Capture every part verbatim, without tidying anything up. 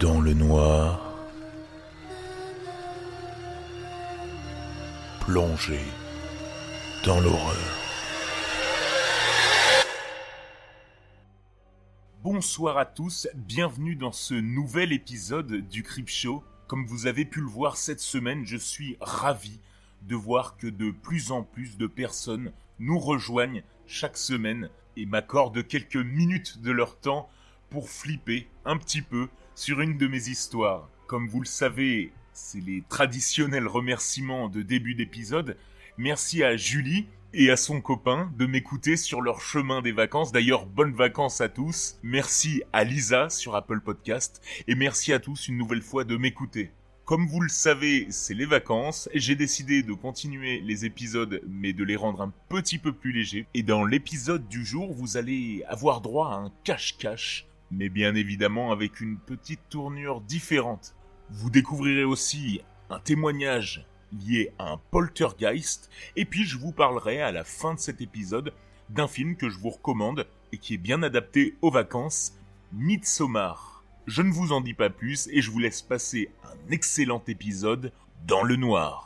dans le noir, plongé dans l'horreur. Bonsoir à tous, bienvenue dans ce nouvel épisode du Creepshow. Comme vous avez pu le voir cette semaine, je suis ravi de voir que de plus en plus de personnes nous rejoignent chaque semaine et m'accordent quelques minutes de leur temps pour flipper un petit peu sur une de mes histoires. Comme vous le savez, c'est les traditionnels remerciements de début d'épisode. Merci à Julie et à son copain de m'écouter sur leur chemin des vacances. D'ailleurs, bonnes vacances à tous. Merci à Lisa sur Apple Podcast et merci à tous une nouvelle fois de m'écouter. Comme vous le savez, c'est les vacances. J'ai décidé de continuer les épisodes, mais de les rendre un petit peu plus légers. Et dans l'épisode du jour, vous allez avoir droit à un cache-cache, mais bien évidemment avec une petite tournure différente. Vous découvrirez aussi un témoignage lié à un poltergeist, et puis je vous parlerai à la fin de cet épisode d'un film que je vous recommande et qui est bien adapté aux vacances, Midsommar. Je ne vous en dis pas plus et je vous laisse passer un excellent épisode dans le noir.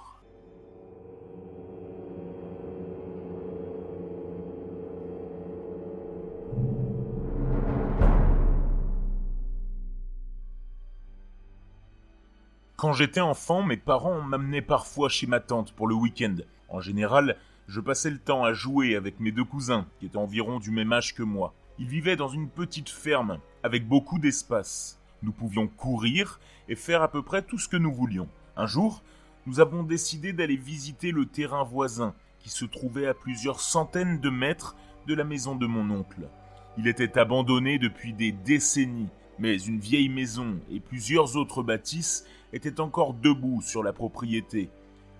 Quand j'étais enfant, mes parents m'amenaient parfois chez ma tante pour le week-end. En général, je passais le temps à jouer avec mes deux cousins, qui étaient environ du même âge que moi. Ils vivaient dans une petite ferme, avec beaucoup d'espace. Nous pouvions courir et faire à peu près tout ce que nous voulions. Un jour, nous avons décidé d'aller visiter le terrain voisin, qui se trouvait à plusieurs centaines de mètres de la maison de mon oncle. Il était abandonné depuis des décennies, mais une vieille maison et plusieurs autres bâtisses étaient encore debout sur la propriété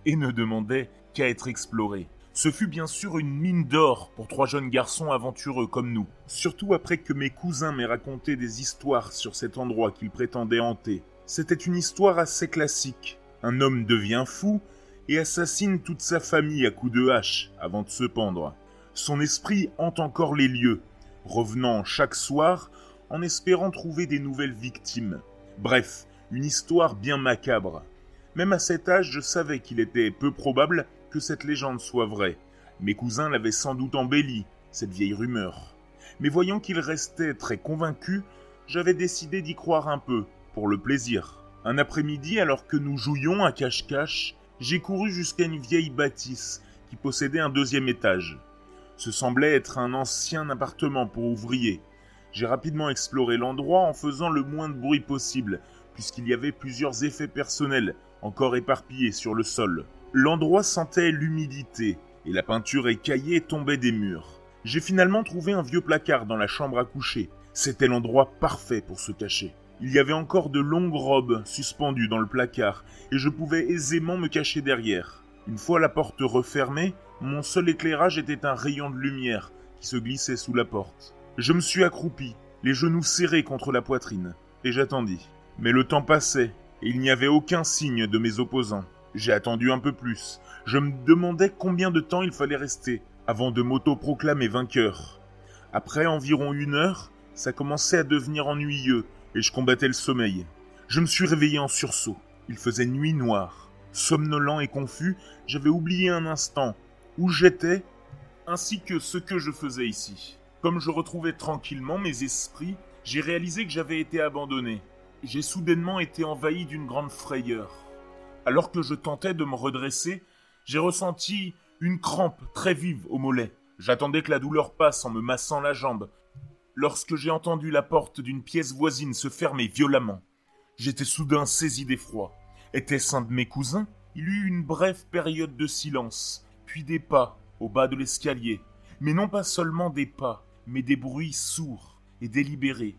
et ne demandaient qu'à être explorées. Ce fut bien sûr une mine d'or pour trois jeunes garçons aventureux comme nous, surtout après que mes cousins m'aient raconté des histoires sur cet endroit qu'ils prétendaient hanter. C'était une histoire assez classique. Un homme devient fou et assassine toute sa famille à coups de hache avant de se pendre. Son esprit hante encore les lieux, revenant chaque soir en espérant trouver des nouvelles victimes. Bref, une histoire bien macabre. Même à cet âge, je savais qu'il était peu probable que cette légende soit vraie. Mes cousins l'avaient sans doute embellie, cette vieille rumeur. Mais voyant qu'ils restaient très convaincus, j'avais décidé d'y croire un peu, pour le plaisir. Un après-midi, alors que nous jouions à cache-cache, j'ai couru jusqu'à une vieille bâtisse qui possédait un deuxième étage. Ce semblait être un ancien appartement pour ouvriers. J'ai rapidement exploré l'endroit en faisant le moins de bruit possible, puisqu'il y avait plusieurs effets personnels encore éparpillés sur le sol. L'endroit sentait l'humidité, et la peinture écaillée tombait des murs. J'ai finalement trouvé un vieux placard dans la chambre à coucher. C'était l'endroit parfait pour se cacher. Il y avait encore de longues robes suspendues dans le placard, et je pouvais aisément me cacher derrière. Une fois la porte refermée, mon seul éclairage était un rayon de lumière qui se glissait sous la porte. Je me suis accroupi, les genoux serrés contre la poitrine, et j'attendis. Mais le temps passait, et il n'y avait aucun signe de mes opposants. J'ai attendu un peu plus. Je me demandais combien de temps il fallait rester, avant de m'auto-proclamer vainqueur. Après environ une heure, ça commençait à devenir ennuyeux, et je combattais le sommeil. Je me suis réveillé en sursaut. Il faisait nuit noire. Somnolent et confus, j'avais oublié un instant où j'étais, ainsi que ce que je faisais ici. Comme je retrouvais tranquillement mes esprits, j'ai réalisé que j'avais été abandonné. J'ai soudainement été envahi d'une grande frayeur. Alors que je tentais de me redresser, j'ai ressenti une crampe très vive au mollet. J'attendais que la douleur passe en me massant la jambe, lorsque j'ai entendu la porte d'une pièce voisine se fermer violemment. J'étais soudain saisi d'effroi. Était-ce un de mes cousins ? Il y eut une brève période de silence, puis des pas au bas de l'escalier. Mais non pas seulement des pas, mais des bruits sourds et délibérés.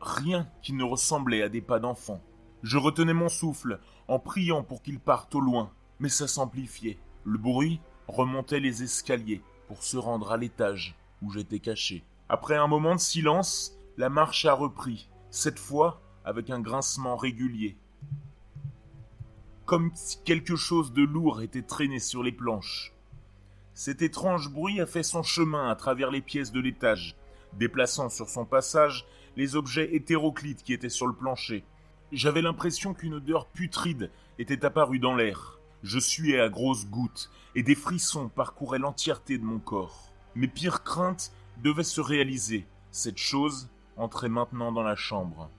Rien qui ne ressemblait à des pas d'enfant. Je retenais mon souffle en priant pour qu'ils partent au loin, mais ça s'amplifiait. Le bruit remontait les escaliers pour se rendre à l'étage où j'étais caché. Après un moment de silence, la marche a repris, cette fois avec un grincement régulier. Comme si quelque chose de lourd était traîné sur les planches. Cet étrange bruit a fait son chemin à travers les pièces de l'étage, déplaçant sur son passage les objets hétéroclites qui étaient sur le plancher. J'avais l'impression qu'une odeur putride était apparue dans l'air. Je suais à grosses gouttes et des frissons parcouraient l'entièreté de mon corps. Mes pires craintes devaient se réaliser. Cette chose entrait maintenant dans la chambre.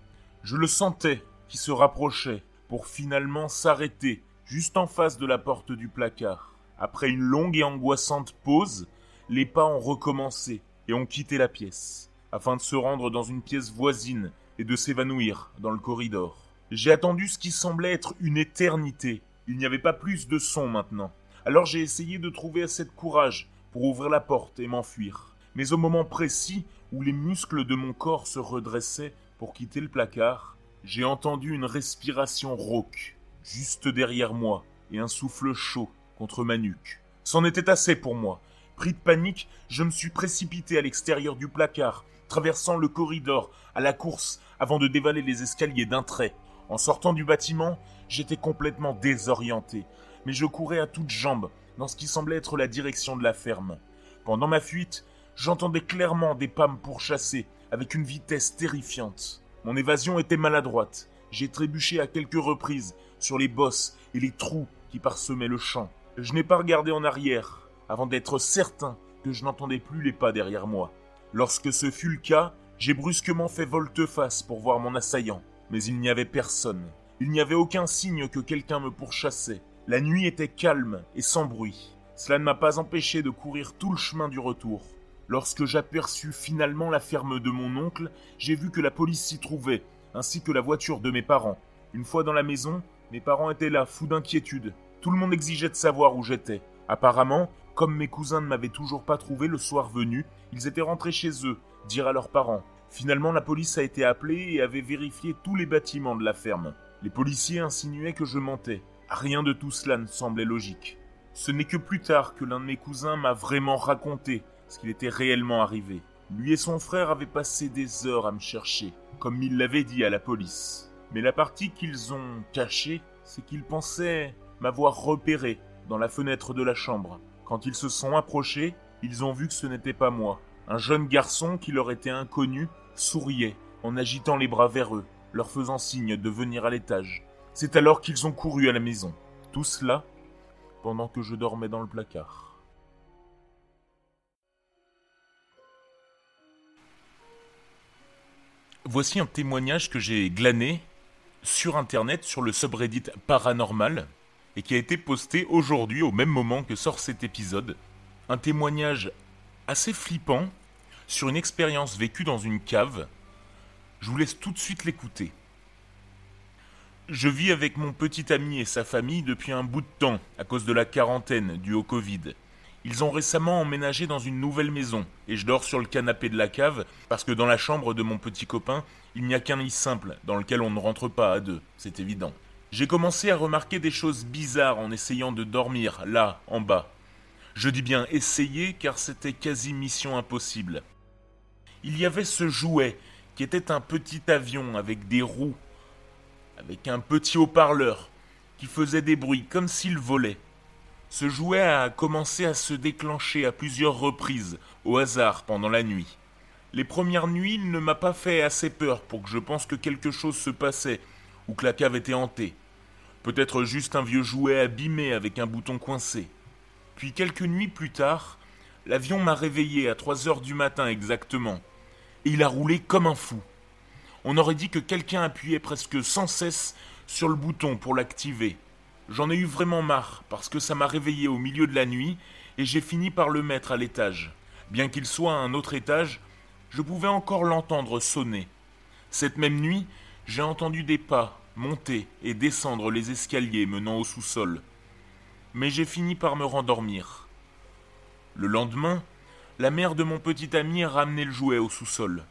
Je le sentais qui se rapprochait pour finalement s'arrêter juste en face de la porte du placard. Après une longue et angoissante pause, les pas ont recommencé et ont quitté la pièce, afin de se rendre dans une pièce voisine et de s'évanouir dans le corridor. J'ai attendu ce qui semblait être une éternité. Il n'y avait pas plus de son maintenant. Alors j'ai essayé de trouver assez de courage pour ouvrir la porte et m'enfuir. Mais au moment précis où les muscles de mon corps se redressaient pour quitter le placard, j'ai entendu une respiration rauque, juste derrière moi, et un souffle chaud contre ma nuque. C'en était assez pour moi. Pris de panique, je me suis précipité à l'extérieur du placard, traversant le corridor à la course avant de dévaler les escaliers d'un trait. En sortant du bâtiment, j'étais complètement désorienté, mais je courais à toutes jambes dans ce qui semblait être la direction de la ferme. Pendant ma fuite, j'entendais clairement des pas me pourchasser avec une vitesse terrifiante. Mon évasion était maladroite. J'ai trébuché à quelques reprises sur les bosses et les trous qui parsemaient le champ. Je n'ai pas regardé en arrière avant d'être certain que je n'entendais plus les pas derrière moi. Lorsque ce fut le cas, j'ai brusquement fait volte-face pour voir mon assaillant. Mais il n'y avait personne. Il n'y avait aucun signe que quelqu'un me pourchassait. La nuit était calme et sans bruit. Cela ne m'a pas empêché de courir tout le chemin du retour. Lorsque j'aperçus finalement la ferme de mon oncle, j'ai vu que la police s'y trouvait, ainsi que la voiture de mes parents. Une fois dans la maison, mes parents étaient là, fous d'inquiétude. Tout le monde exigeait de savoir où j'étais. Apparemment, comme mes cousins ne m'avaient toujours pas trouvé le soir venu, ils étaient rentrés chez eux, dire à leurs parents. Finalement, la police a été appelée et avait vérifié tous les bâtiments de la ferme. Les policiers insinuaient que je mentais. Rien de tout cela ne semblait logique. Ce n'est que plus tard que l'un de mes cousins m'a vraiment raconté ce qu'il était réellement arrivé. Lui et son frère avaient passé des heures à me chercher, comme ils l'avaient dit à la police. Mais la partie qu'ils ont cachée, c'est qu'ils pensaient m'avoir repéré dans la fenêtre de la chambre. Quand ils se sont approchés, ils ont vu que ce n'était pas moi. Un jeune garçon qui leur était inconnu souriait en agitant les bras vers eux, leur faisant signe de venir à l'étage. C'est alors qu'ils ont couru à la maison. Tout cela pendant que je dormais dans le placard. Voici un témoignage que j'ai glané sur internet, sur le subreddit paranormal, et qui a été posté aujourd'hui au même moment que sort cet épisode. Un témoignage assez flippant sur une expérience vécue dans une cave. Je vous laisse tout de suite l'écouter. Je vis avec mon petit ami et sa famille depuis un bout de temps à cause de la quarantaine due au Covid. Ils ont récemment emménagé dans une nouvelle maison et je dors sur le canapé de la cave parce que dans la chambre de mon petit copain, il n'y a qu'un lit simple dans lequel on ne rentre pas à deux, c'est évident. J'ai commencé à remarquer des choses bizarres en essayant de dormir là, en bas. Je dis bien essayer car c'était quasi mission impossible. Il y avait ce jouet qui était un petit avion avec des roues, avec un petit haut-parleur qui faisait des bruits comme s'il volait. Ce jouet a commencé à se déclencher à plusieurs reprises, au hasard, pendant la nuit. Les premières nuits, il ne m'a pas fait assez peur pour que je pense que quelque chose se passait ou que la cave était hantée. Peut-être juste un vieux jouet abîmé avec un bouton coincé. Puis quelques nuits plus tard, l'avion m'a réveillé à trois heures du matin exactement. Et il a roulé comme un fou. On aurait dit que quelqu'un appuyait presque sans cesse sur le bouton pour l'activer. J'en ai eu vraiment marre parce que ça m'a réveillé au milieu de la nuit et j'ai fini par le mettre à l'étage. Bien qu'il soit à un autre étage, je pouvais encore l'entendre sonner. Cette même nuit, j'ai entendu des pas monter et descendre les escaliers menant au sous-sol. Mais j'ai fini par me rendormir. Le lendemain, la mère de mon petit ami a ramené le jouet au sous-sol.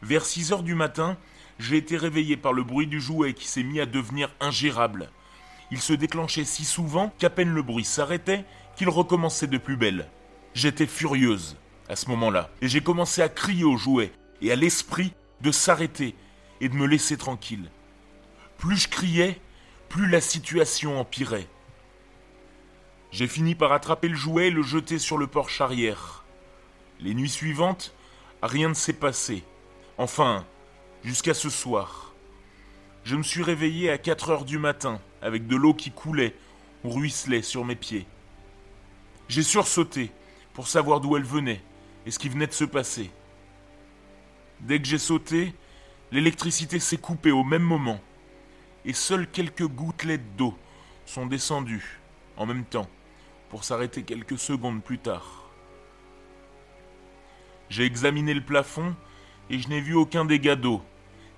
Vers six heures du matin, j'ai été réveillé par le bruit du jouet qui s'est mis à devenir ingérable. Il se déclenchait si souvent qu'à peine le bruit s'arrêtait, qu'il recommençait de plus belle. J'étais furieuse à ce moment-là, et j'ai commencé à crier au jouet et à l'esprit de s'arrêter et de me laisser tranquille. Plus je criais, plus la situation empirait. J'ai fini par attraper le jouet et le jeter sur le porche arrière. Les nuits suivantes, rien ne s'est passé. Enfin, jusqu'à ce soir. Je me suis réveillé à quatre heures du matin, avec de l'eau qui coulait, ou ruisselait sur mes pieds. J'ai sursauté pour savoir d'où elle venait et ce qui venait de se passer. Dès que j'ai sauté, l'électricité s'est coupée au même moment, et seules quelques gouttelettes d'eau sont descendues en même temps, pour s'arrêter quelques secondes plus tard. J'ai examiné le plafond et je n'ai vu aucun dégât d'eau,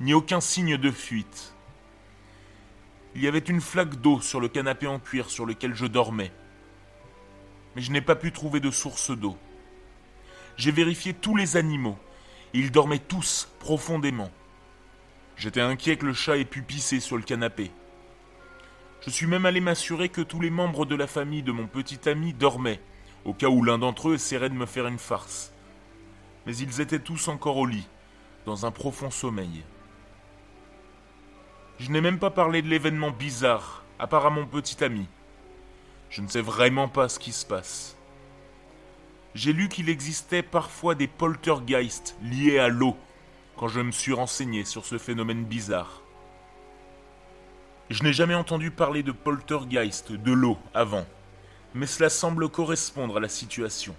ni aucun signe de fuite. Il y avait une flaque d'eau sur le canapé en cuir sur lequel je dormais, mais je n'ai pas pu trouver de source d'eau. J'ai vérifié tous les animaux, et ils dormaient tous profondément. J'étais inquiet que le chat ait pu pisser sur le canapé. Je suis même allé m'assurer que tous les membres de la famille de mon petit ami dormaient, au cas où l'un d'entre eux essaierait de me faire une farce. Mais ils étaient tous encore au lit, dans un profond sommeil. Je n'ai même pas parlé de l'événement bizarre, à part à mon petit ami. Je ne sais vraiment pas ce qui se passe. J'ai lu qu'il existait parfois des poltergeists liés à l'eau, quand je me suis renseigné sur ce phénomène bizarre. Je n'ai jamais entendu parler de poltergeist de l'eau avant, mais cela semble correspondre à la situation.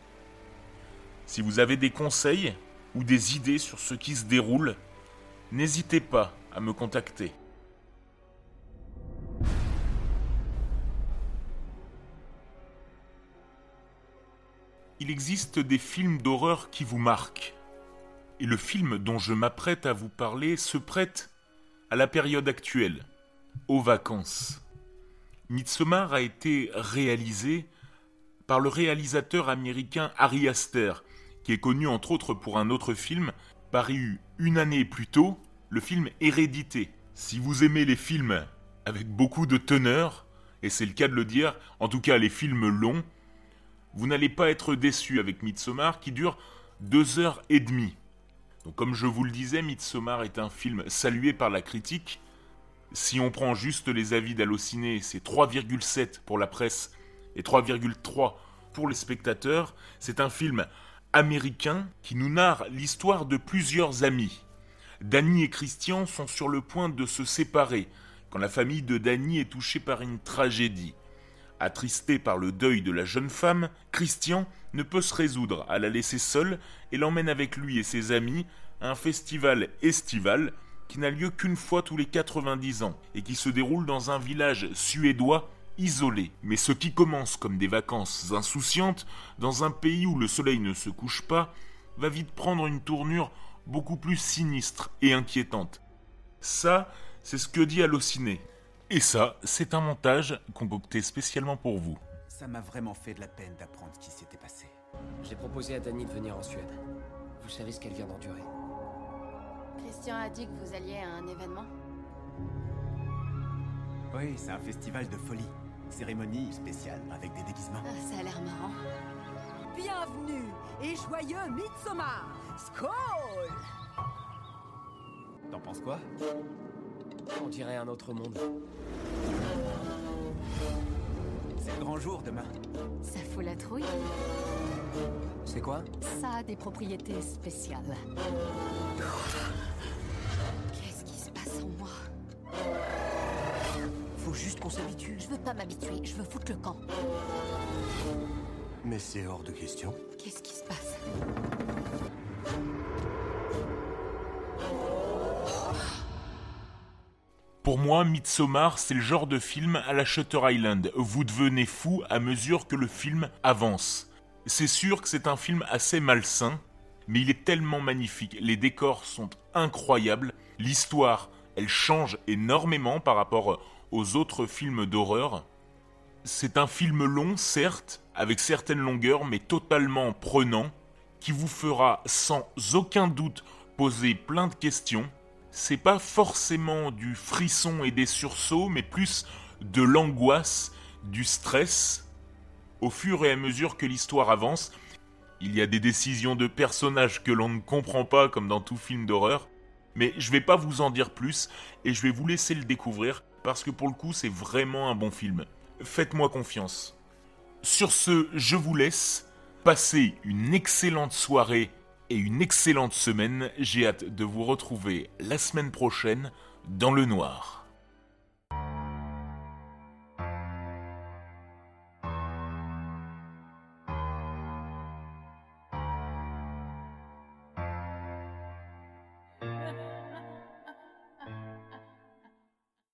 Si vous avez des conseils ou des idées sur ce qui se déroule, n'hésitez pas à me contacter. Il existe des films d'horreur qui vous marquent. Et le film dont je m'apprête à vous parler se prête à la période actuelle, aux vacances. Midsommar a été réalisé par le réalisateur américain Ari Aster, qui est connu entre autres pour un autre film paru une année plus tôt, le film Hérédité. Si vous aimez les films avec beaucoup de teneur, et c'est le cas de le dire, en tout cas les films longs, vous n'allez pas être déçu avec Midsommar qui dure deux heures et demie. Donc comme je vous le disais, Midsommar est un film salué par la critique. Si on prend juste les avis d'Allociné, c'est trois virgule sept pour la presse et trois virgule trois pour les spectateurs. C'est un film américain qui nous narre l'histoire de plusieurs amis. Danny et Christian sont sur le point de se séparer quand la famille de Danny est touchée par une tragédie. Attristé par le deuil de la jeune femme, Christian ne peut se résoudre à la laisser seule et l'emmène avec lui et ses amis à un festival estival qui n'a lieu qu'une fois tous les quatre-vingt-dix ans et qui se déroule dans un village suédois isolé. Mais ce qui commence comme des vacances insouciantes, dans un pays où le soleil ne se couche pas, va vite prendre une tournure beaucoup plus sinistre et inquiétante. Ça, c'est ce que dit Allociné. Et ça, c'est un montage concocté spécialement pour vous. Ça m'a vraiment fait de la peine d'apprendre ce qui s'était passé. J'ai proposé à Dani de venir en Suède. Vous savez ce qu'elle vient d'endurer. Christian a dit que vous alliez à un événement. Oui, c'est un festival de folie. Cérémonie spéciale avec des déguisements. Ah, ça a l'air marrant. Bienvenue et joyeux Midsommar. Skål! T'en penses quoi ? On dirait un autre monde. C'est le grand jour demain. Ça fout la trouille. C'est quoi ? Ça a des propriétés spéciales. Qu'est-ce qui se passe en moi ? Faut juste qu'on s'habitue. Je veux pas m'habituer, je veux foutre le camp. Mais c'est hors de question. Qu'est-ce qui se passe ? Pour moi, Midsommar, c'est le genre de film à la Shutter Island. Vous devenez fou à mesure que le film avance. C'est sûr que c'est un film assez malsain, mais il est tellement magnifique. Les décors sont incroyables. L'histoire, elle change énormément par rapport aux autres films d'horreur. C'est un film long, certes, avec certaines longueurs, mais totalement prenant, qui vous fera sans aucun doute poser plein de questions. C'est pas forcément du frisson et des sursauts, mais plus de l'angoisse, du stress. Au fur et à mesure que l'histoire avance, il y a des décisions de personnages que l'on ne comprend pas, comme dans tout film d'horreur. Mais je vais pas vous en dire plus, et je vais vous laisser le découvrir, parce que pour le coup, c'est vraiment un bon film. Faites-moi confiance. Sur ce, je vous laisse. Passez une excellente soirée. Et une excellente semaine, j'ai hâte de vous retrouver la semaine prochaine dans le noir.